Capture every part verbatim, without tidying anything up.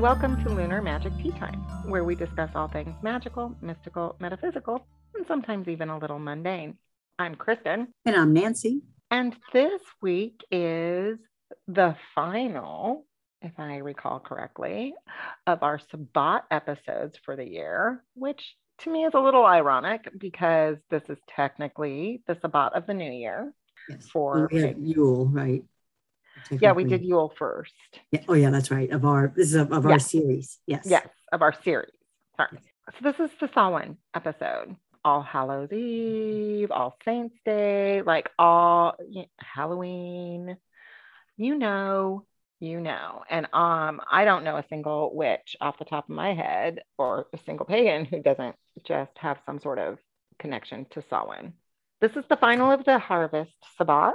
and welcome to Lunar Magic Tea Time, where we discuss all things magical, mystical, metaphysical, and sometimes even a little mundane. I'm Kristen. And I'm Nancy. And this week is the final, if I recall correctly, of our Sabbat episodes for the year, which to me is a little ironic because this is technically the Sabbat of the New Year. Yes. For Yule, right? Yeah, we did Yule first. Yeah. Oh, yeah, that's right. Of our this is of, of yes. our series. Yes. Yes, of our series. Sorry. Yes. So this is the Samhain episode. All Hallows Eve, All Saints Day, like all you know, Halloween. You know, you know, and um, I don't know a single witch off the top of my head, or a single pagan who doesn't just have some sort of connection to Samhain. This is the final of the harvest sabbats.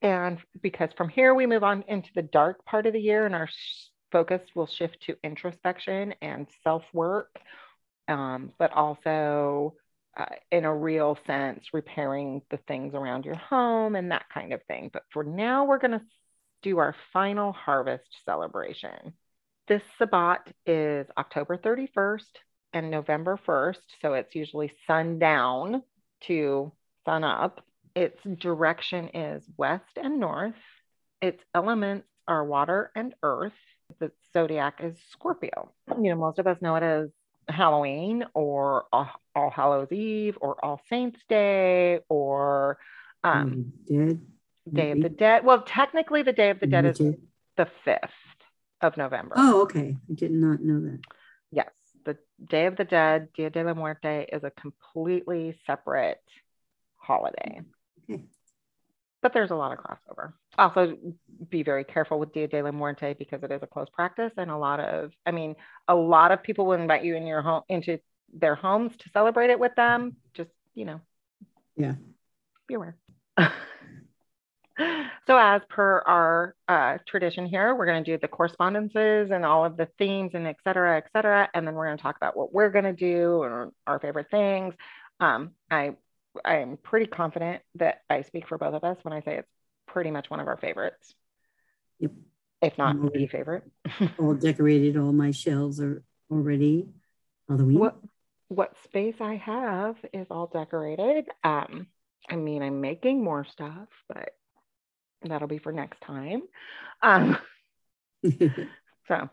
And because from here we move on into the dark part of the year, and our sh- focus will shift to introspection and self-work, um, but also uh, in a real sense, repairing the things around your home and that kind of thing. But for now, we're going to do our final harvest celebration. This Sabbat is October thirty-first and November first. So it's usually sundown to sun up. Its direction is west and north. Its elements are water and earth. The zodiac is Scorpio. You know, most of us know it as Halloween or All Hallows Eve or All Saints Day or um, Dead. Day of the Dead. Well, technically the Day of the Dead is the fifth of November. Oh, okay. I did not know that. Yes. The Day of the Dead, Dia de la Muerte, is a completely separate holiday. But there's a lot of crossover. Also, be very careful with Dia de la Muerte because it is a close practice, and a lot of, I mean, a lot of people will invite you in your home into their homes to celebrate it with them. Just, you know, yeah, be aware. So, as per our uh, tradition here, we're going to do the correspondences and all of the themes and et cetera, et cetera, and then we're going to talk about what we're going to do or our favorite things. Um, I. I'm pretty confident that I speak for both of us when I say it's pretty much one of our favorites. Yep. If not already, the favorite. All decorated. All my shelves are already Halloween. What, what space I have is all decorated. Um, I mean, I'm making more stuff, but that'll be for next time. Um, so,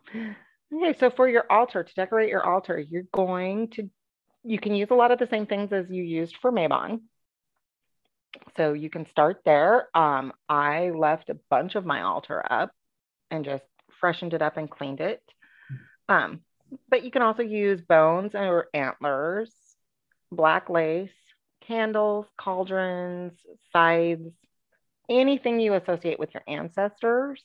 okay. So for your altar, to decorate your altar, you're going to You can use a lot of the same things as you used for Mabon. So you can start there. Um, I left a bunch of my altar up and just freshened it up and cleaned it. Um, but you can also use bones or antlers, black lace, candles, cauldrons, scythes, anything you associate with your ancestors.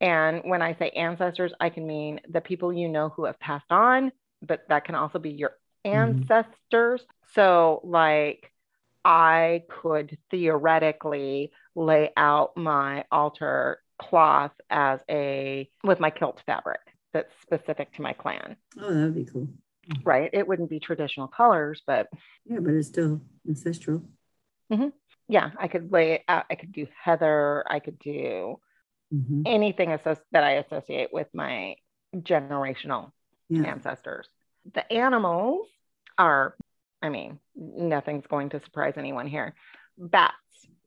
And when I say ancestors, I can mean the people you know who have passed on, but that can also be your ancestors. So like I could theoretically lay out my altar cloth as a with my kilt fabric that's specific to my clan. Oh, that'd be cool. Right? It wouldn't be traditional colors, but yeah, but it's still ancestral. Mm-hmm. Yeah, I could lay it out. I could do heather. I could do mm-hmm. anything asso- that I associate with my generational yeah. ancestors. The animals are, I mean, nothing's going to surprise anyone here. Bats,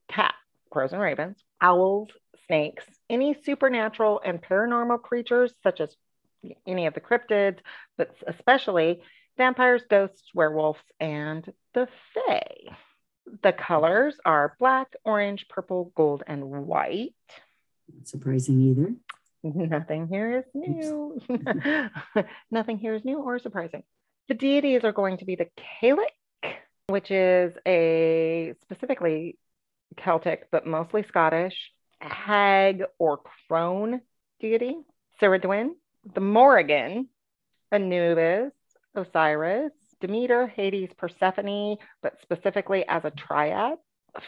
cats, crows and ravens, owls, snakes, any supernatural and paranormal creatures such as any of the cryptids, but especially vampires, ghosts, werewolves, and the fae. The colors are black, orange, purple, gold, and white. Not surprising either. Nothing here is new. Nothing here is new or surprising. The deities are going to be the Cailleach, which is a specifically Celtic, but mostly Scottish, hag or crone deity. Cerridwen, the Morrigan, Anubis, Osiris, Demeter, Hades, Persephone, but specifically as a triad.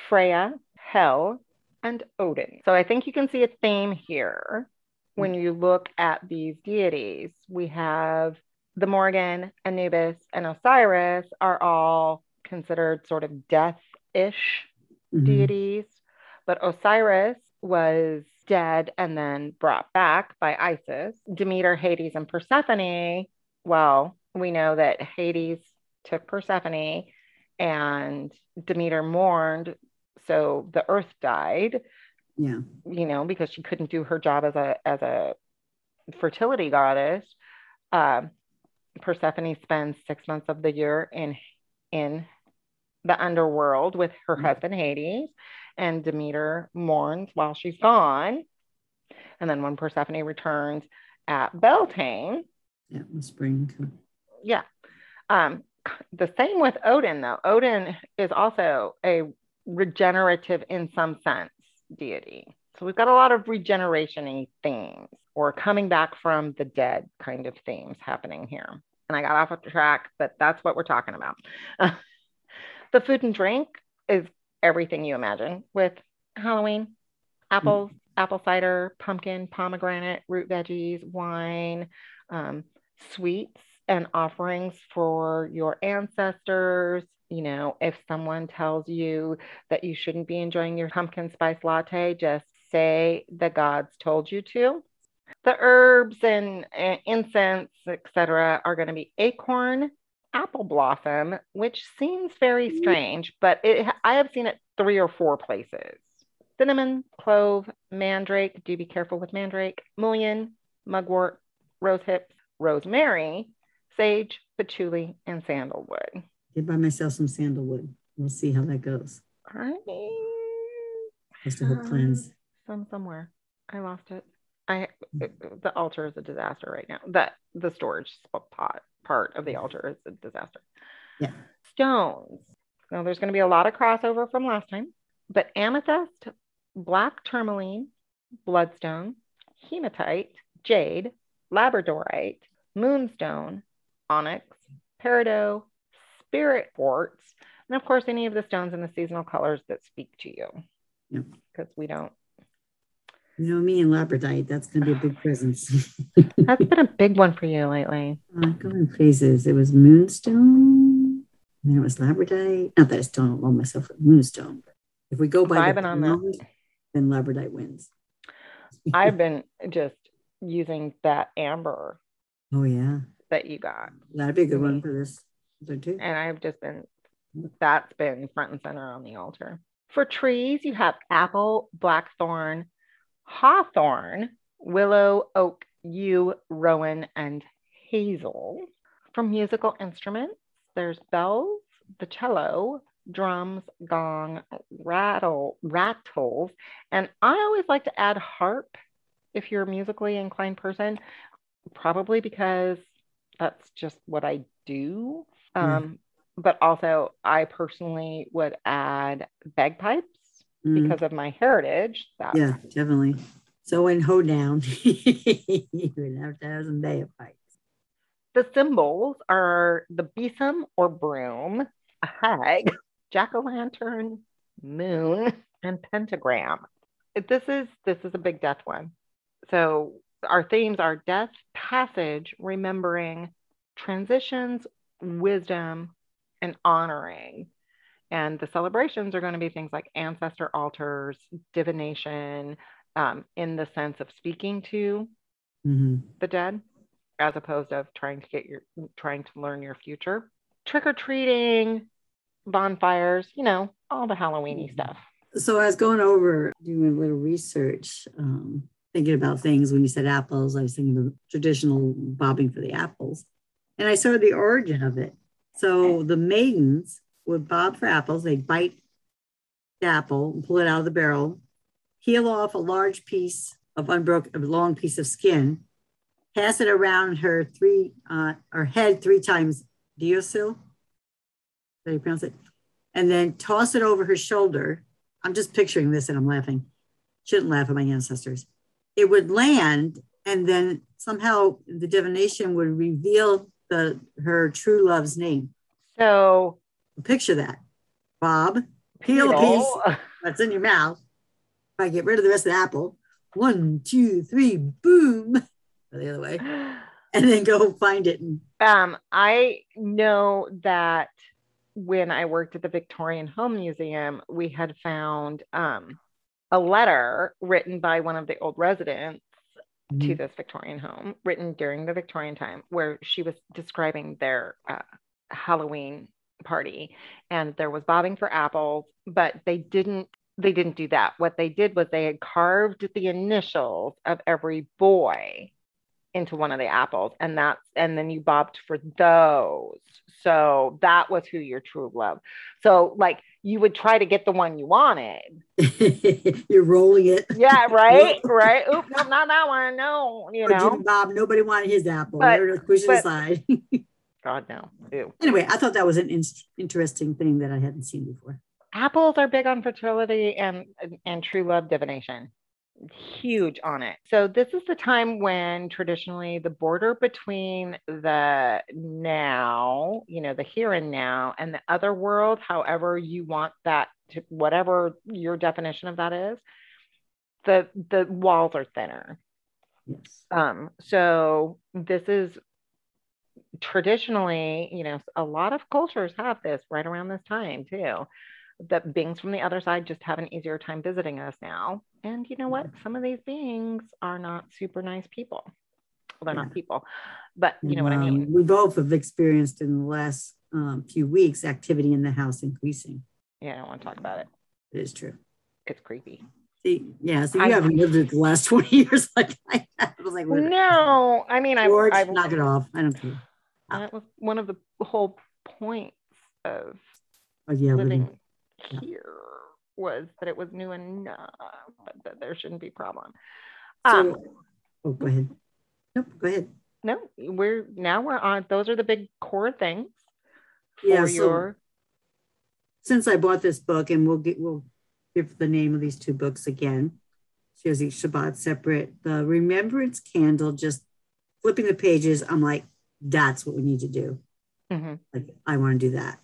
Freya, Hel, and Odin. So I think you can see a theme here. When you look at these deities, we have the Morrigan, Anubis, and Osiris are all considered sort of death-ish mm-hmm. deities. But Osiris was dead and then brought back by Isis. Demeter, Hades, and Persephone, well, we know that Hades took Persephone and Demeter mourned, so the earth died. Yeah. You know, because she couldn't do her job as a as a fertility goddess. Uh, Persephone spends six months of the year in in the underworld with her mm-hmm. husband Hades, and Demeter mourns while she's gone. And then when Persephone returns at Beltane, yeah, in spring. Yeah. Um, the same with Odin, though. Odin is also a regenerative in some sense deity. So we've got a lot of regeneration-y themes, or coming back from the dead kind of themes happening here. And I got off of the track, but that's what we're talking about. Uh, the food and drink is everything you imagine with Halloween. Apples, mm-hmm. apple cider, pumpkin, pomegranate, root veggies, wine, um, sweets and offerings for your ancestors. You know, if someone tells you that you shouldn't be enjoying your pumpkin spice latte, just say the gods told you to. The herbs and uh, incense, et cetera, are going to be acorn, apple blossom, which seems very strange, but it, I have seen it three or four places. Cinnamon, clove, mandrake. Do be careful with mandrake. Mullion, mugwort, rose hips, rosemary, sage, patchouli, and sandalwood. Get by myself some sandalwood. We'll see how that goes. All right. Has to help cleanse. Some somewhere. I lost it. I it, the altar is a disaster right now. The the storage pot part of the altar is a disaster. Yeah. Stones. Now there's going to be a lot of crossover from last time, but amethyst, black tourmaline, bloodstone, hematite, jade, labradorite, moonstone, onyx, peridot, spirit quartz, and of course any of the stones in the seasonal colors that speak to you, because yeah. we don't you know me and labradorite. That's gonna be a big presence. That's been a big one for you lately. I go in phases. It was moonstone, and then it was labradorite. Not that I still don't love myself with moonstone, but if we go by the moon, then labradorite wins. I've been just using that amber oh yeah that you got. That'd be a good one for this. And I've just been, that's been front and center on the altar. For trees, you have apple, blackthorn, hawthorn, willow, oak, yew, rowan, and hazel. For musical instruments, there's bells, the cello, drums, gong, rattle, rattles. And I always like to add harp if you're a musically inclined person, probably because that's just what I do. Um, yeah. But also I personally would add bagpipes mm. because of my heritage. That yeah, definitely. So in hoedown, you would have to have some bagpipes. The symbols are the besom or broom, a hag, jack-o'-lantern, moon, and pentagram. This is, this is a big death one. So our themes are death, passage, remembering, transitions, wisdom, and honoring. And the celebrations are going to be things like ancestor altars, divination, um, in the sense of speaking to mm-hmm. the dead, as opposed of trying to get your trying to learn your future. Trick-or-treating, bonfires, you know, all the Halloween-y mm-hmm. stuff. So I was going over doing a little research, um, thinking about things. When you said apples, I was thinking of the traditional bobbing for the apples. And I saw the origin of it. So okay. The maidens would bob for apples. They'd bite the apple and pull it out of the barrel, peel off a large piece of unbroken, a long piece of skin, pass it around her three, uh, her head three times, diosil, how do you pronounce it? And then toss it over her shoulder. I'm just picturing this and I'm laughing. Shouldn't laugh at my ancestors. It would land, and then somehow the divination would reveal the her true love's name. So picture that. Bob, peel a piece that's in your mouth. If I get rid of the rest of the apple, one, two, three, boom, or the other way, and then go find it. Um, I know that when I worked at the Victorian Home Museum, we had found um, a letter written by one of the old residents mm-hmm. to this Victorian home, written during the Victorian time, where she was describing their uh, Halloween party, and there was bobbing for apples, but they didn't they didn't do that. What they did was they had carved the initials of every boy into one of the apples, and that's and then you bobbed for those. So that was who your true love. So like you would try to get the one you wanted. You're rolling it. Yeah, right, right. Oop, no, not that one. No, you know. Jim Bob, nobody wanted his apple. But, they were just pushing but, aside. God, no. Ew. Anyway, I thought that was an in- interesting thing that I hadn't seen before. Apples are big on fertility and, and, and true love divination. Huge on it. So this is the time when traditionally the border between the now, you know, the here and now and the other world, however you want that to, whatever your definition of that is, the the walls are thinner. Yes. Um, so this is traditionally, you know, a lot of cultures have this right around this time too. The beings from the other side just have an easier time visiting us now. And you know what? Some of these beings are not super nice people. Well, they're yeah. not people, but you know um, what I mean? We both have experienced in the last um, few weeks activity in the house increasing. Yeah, I don't want to talk about it. It is true. It's creepy. See, yeah, so you I, haven't lived it the last twenty years like I have. I was like, no, I mean, George, I... George, knock it off. I don't care. That was one of the whole points of oh, yeah, living... living. Here was that it was new enough, but that there shouldn't be a problem. Um, so, oh, go ahead. Nope, go ahead. No, we're now we're on. Those are the big core things. For yeah. So your... since I bought this book, and we'll get we'll give the name of these two books again. She has each Shabbat separate. The Remembrance Candle. Just flipping the pages, I'm like, that's what we need to do. Mm-hmm. Like, I want to do that,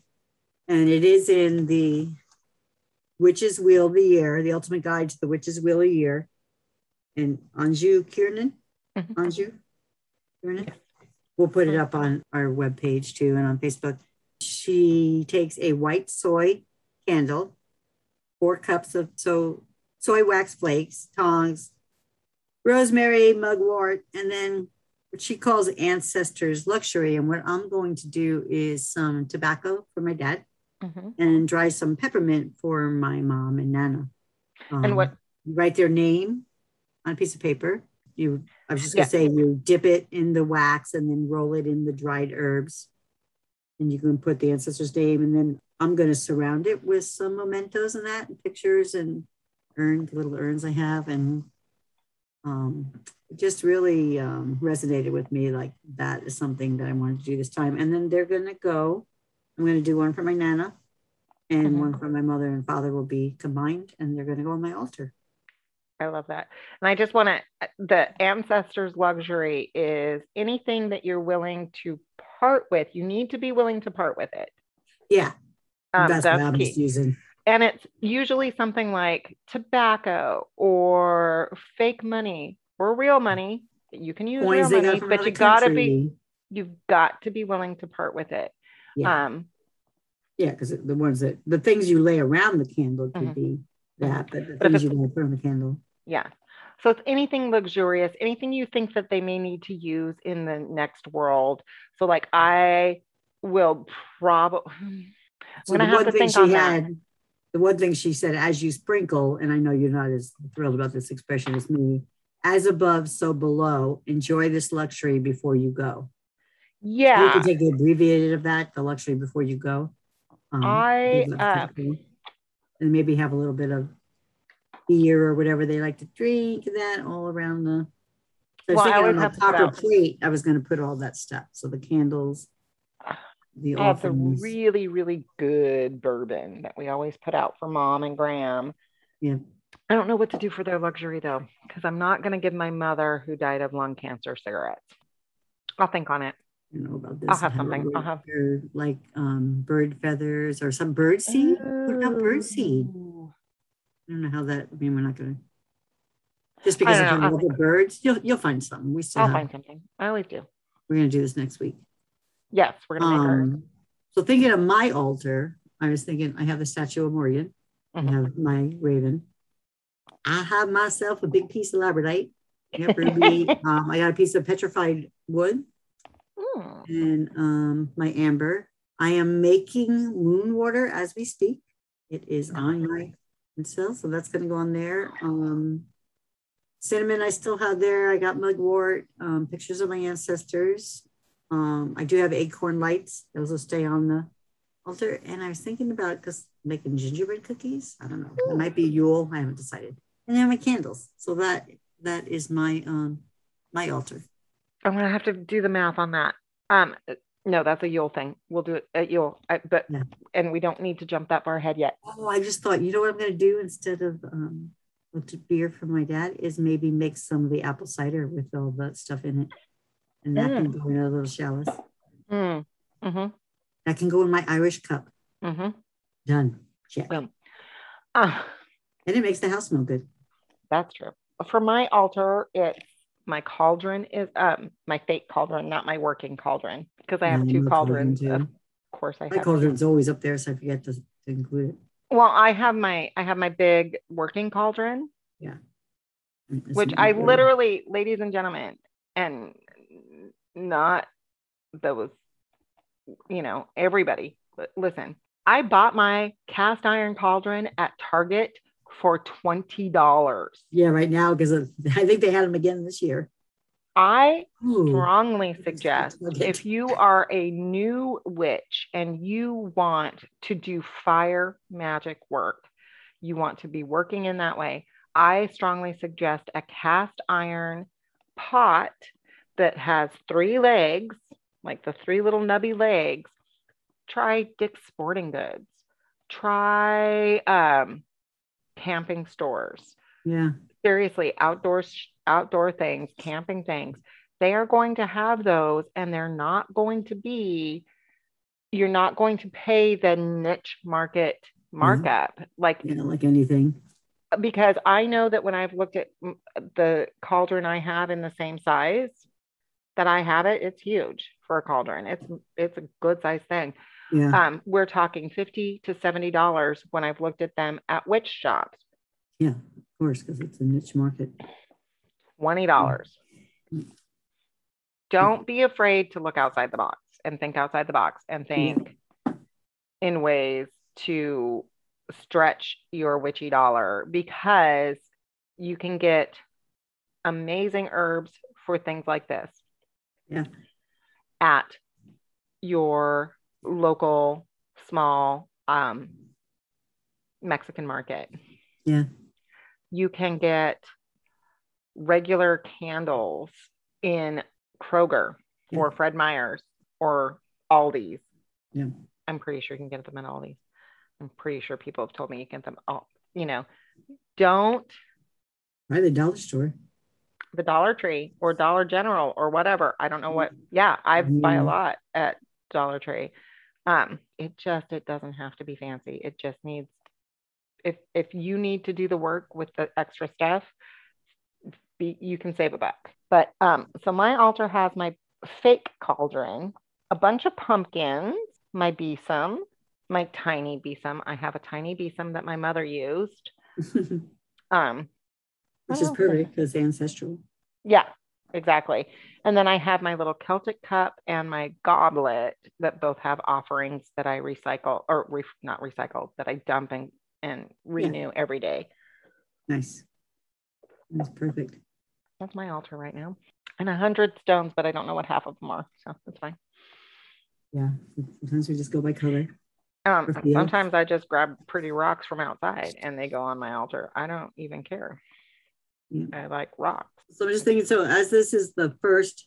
and it is in the Witch's Wheel of the Year, the Ultimate Guide to the Witch's Wheel of the Year, and Anjou Kiernan, mm-hmm. Anjou Kiernan. Yeah. We'll put it up on our webpage too and on Facebook. She takes a white soy candle, four cups of so, soy wax flakes, tongs, rosemary, mugwort, and then what she calls ancestors luxury. And what I'm going to do is some tobacco for my dad. Mm-hmm. And dry some peppermint for my mom and Nana. Um, and what? You write their name on a piece of paper. You, I was just yeah. going to say, you dip it in the wax and then roll it in the dried herbs. And you can put the ancestor's name. And then I'm going to surround it with some mementos and that, and pictures and urns, little urns I have. And um, it just really um, resonated with me. Like, that is something that I wanted to do this time. And then they're going to go. I'm going to do one for my Nana and mm-hmm. one for my mother and father will be combined, and they're going to go on my altar. I love that. And I just want to, the ancestors luxury is anything that you're willing to part with. You need to be willing to part with it. Yeah. Um, that's, that's what I'm just using. And it's usually something like tobacco or fake money or real money. You can use Coins real money, but you gotta be, you've got to be willing to part with it. Yeah. Um, yeah, because the ones that the things you lay around the candle could mm-hmm. be that, but the but things you lay around the candle. Yeah. So it's anything luxurious, anything you think that they may need to use in the next world. So like I will probably so the one thing she had, that. the one thing she said, as you sprinkle, and I know you're not as thrilled about this expression as me, as above, so below, enjoy this luxury before you go. Yeah, you can take the abbreviated of that, the luxury before you go. Um, I uh, and maybe have a little bit of beer or whatever they like to drink. That all around the. So well, I, I would have a proper plate. I was going to put all that stuff. So the candles, the that's a really really good bourbon that we always put out for Mom and Graham. Yeah. I don't know what to do for their luxury though, because I'm not going to give my mother who died of lung cancer cigarettes. I'll think on it. You know about this. I'll have something. I'll have or, like um, bird feathers or some bird seed. Oh. What about bird seed? I don't know how that. I mean, we're not gonna just because of all the birds. You'll you'll find something. We still. I'll have. find something. I always do. We're gonna do this next week. Yes, we're gonna make um, ours. So thinking of my altar, I was thinking I have the statue of Morrigan. Mm-hmm. I have my raven. I have myself a big piece of labradorite. Yep, ruby. um, I got a piece of petrified wood oh. and um, my amber. I am making moon water as we speak. It is on my cell, so that's going to go on there. Um, cinnamon I still have there. I got mugwort, um, pictures of my ancestors. Um, I do have acorn lights. Those will stay on the altar. And I was thinking about just making gingerbread cookies. I don't know. Ooh. It might be Yule. I haven't decided. And then my candles. So that that is my um my altar. I'm going to have to do the math on that. Um, no, that's a Yule thing. We'll do it at Yule. I, but yeah. And we don't need to jump that far ahead yet. Oh, I just thought, you know what I'm going to do instead of um beer from my dad is maybe make some of the apple cider with all that stuff in it. And that mm. can go in a little chalice. Mm. Mm-hmm. That can go in my Irish cup. Mm-hmm. Done. Check. Um, uh, and it makes the house smell good. That's true. For my altar, it's my cauldron is um my fake cauldron, not my working cauldron, because I have yeah, two cauldrons. Cauldron of course, I my have. My cauldron's one. Always up there, so I forget to, to include it. Well, I have my I have my big working cauldron. Yeah. It's which I good. Literally, ladies and gentlemen, and not those, you know, everybody. Listen, I bought my cast iron cauldron at Target for twenty dollars. Yeah, right now, because I think they had them again this year. I Ooh. strongly suggest if you are a new witch and you want to do fire magic work, you want to be working in that way, I strongly suggest a cast iron pot that has three legs, like the three little nubby legs. Try Dick's Sporting Goods. Try um, camping stores. Yeah. Seriously, outdoor outdoor things, camping things, they are going to have those, and they're not going to be, you're not going to pay the niche market markup. Mm-hmm. Like, yeah, like anything. Because I know that when I've looked at the cauldron I have in the same size that I have it, it's huge for a cauldron. It's it's a good size thing. Yeah. Um, we're talking fifty to seventy dollars when I've looked at them at witch shops. Yeah, of course, because it's a niche market. twenty dollars. Don't be afraid to look outside the box and think outside the box and think yeah. in ways to stretch your witchy dollar, because you can get amazing herbs for things like this yeah. at your local small um, Mexican market. Yeah. You can get regular candles in Kroger yeah. or Fred Meyer's or Aldi's. Yeah. I'm pretty sure you can get them at Aldi's. I'm pretty sure people have told me you can get them all, you know, don't. Right, the dollar store. The Dollar Tree or Dollar General or whatever. I don't know what. Yeah, I buy a lot at Dollar Tree. Um, it just, it doesn't have to be fancy. It just needs, if if you need to do the work with the extra stuff, be, you can save a buck. But um, so my altar has my fake cauldron, a bunch of pumpkins, my besom, my tiny besom. I have a tiny besom that my mother used. um, Which is perfect because ancestral. Yeah, exactly. And then I have my little Celtic cup and my goblet that both have offerings that I recycle or re- not recycle, that I dump and, and renew yeah. every day. Nice. That's perfect. That's my altar right now. And a hundred stones, but I don't know what half of them are. So that's fine. Yeah. Sometimes we just go by color. Um, sometimes I just grab pretty rocks from outside and they go on my altar. I don't even care. Yeah. I like rocks. So I'm just thinking, so as this is the first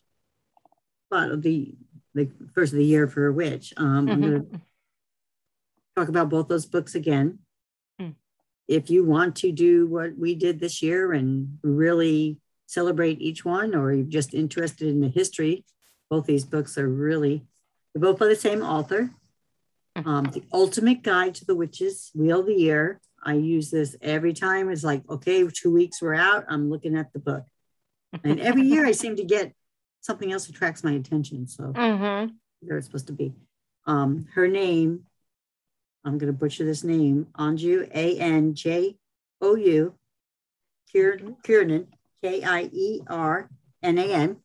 spot of the, the first of the year for a witch, um, mm-hmm. I'm going to talk about both those books again. Mm. If you want to do what we did this year and really celebrate each one, or you're just interested in the history, both these books are really, they're both by the same author. Um, the Ultimate Guide to the Witch's Wheel of the Year. I use this every time. It's like, okay, two weeks we're out. I'm looking at the book. And every year I seem to get something else attracts my attention. So mm-hmm. there it's supposed to be. Um, her name, I'm going to butcher this name, Anjou, A N J O U. Kiernan, K I E R N A N.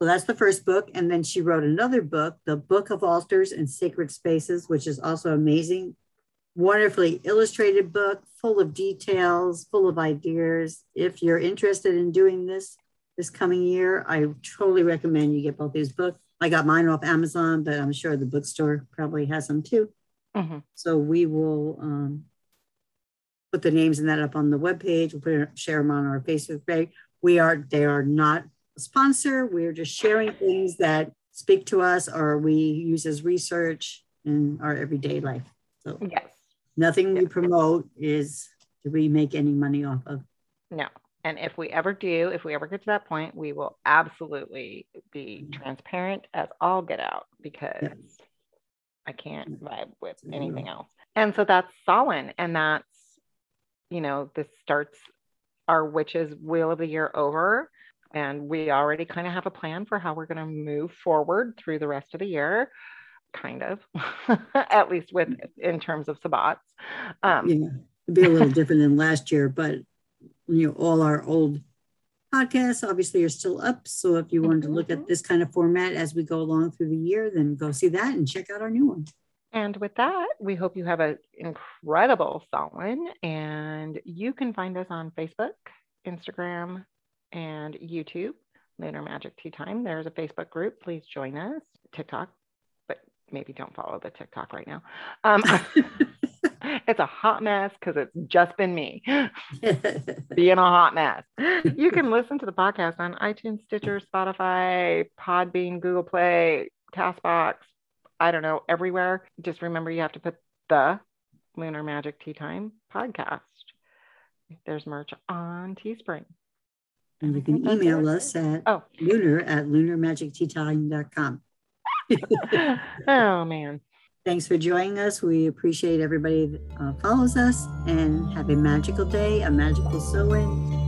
So that's the first book. And then she wrote another book, The Book of Altars and Sacred Spaces, which is also amazing. Wonderfully illustrated book, full of details, full of ideas. If you're interested in doing this this coming year, I totally recommend you get both these books. I got mine off Amazon, but I'm sure the bookstore probably has them too. Mm-hmm. So we will um, put the names and that up on the webpage. We'll put it, share them on our Facebook page. We are, they are not a sponsor. We're just sharing things that speak to us or we use as research in our everyday life. So yes. nothing yes. we promote is, do we make any money off of? No. And if we ever do, if we ever get to that point, we will absolutely be transparent as all get out because yes. I can't vibe with anything else. And so that's Samhain. And that's, you know, this starts our Witch's Wheel of the Year over. And we already kind of have a plan for how we're going to move forward through the rest of the year. Kind of, at least with in terms of Sabbats. Um, yeah, it'd be a little different than last year, but you know, all our old podcasts obviously are still up. So if you wanted to look at this kind of format as we go along through the year, then go see that and check out our new one. And with that, we hope you have an incredible Samhain, and you can find us on Facebook, Instagram, and YouTube, Lunar Magic Tea Time. There's a Facebook group. Please join us. TikTok, but maybe don't follow the TikTok right now. Um, It's a hot mess because it's just been me being a hot mess. You can listen to the podcast on iTunes, Stitcher, Spotify, Podbean, Google Play, Castbox. I don't know, everywhere. Just remember you have to put the Lunar Magic Tea Time podcast. There's merch on Teespring. And you can email us at oh. lunar at lunar magic tea time dot com. Oh, man. Thanks for joining us. We appreciate everybody that uh, follows us, and have a magical day, a magical Samhain.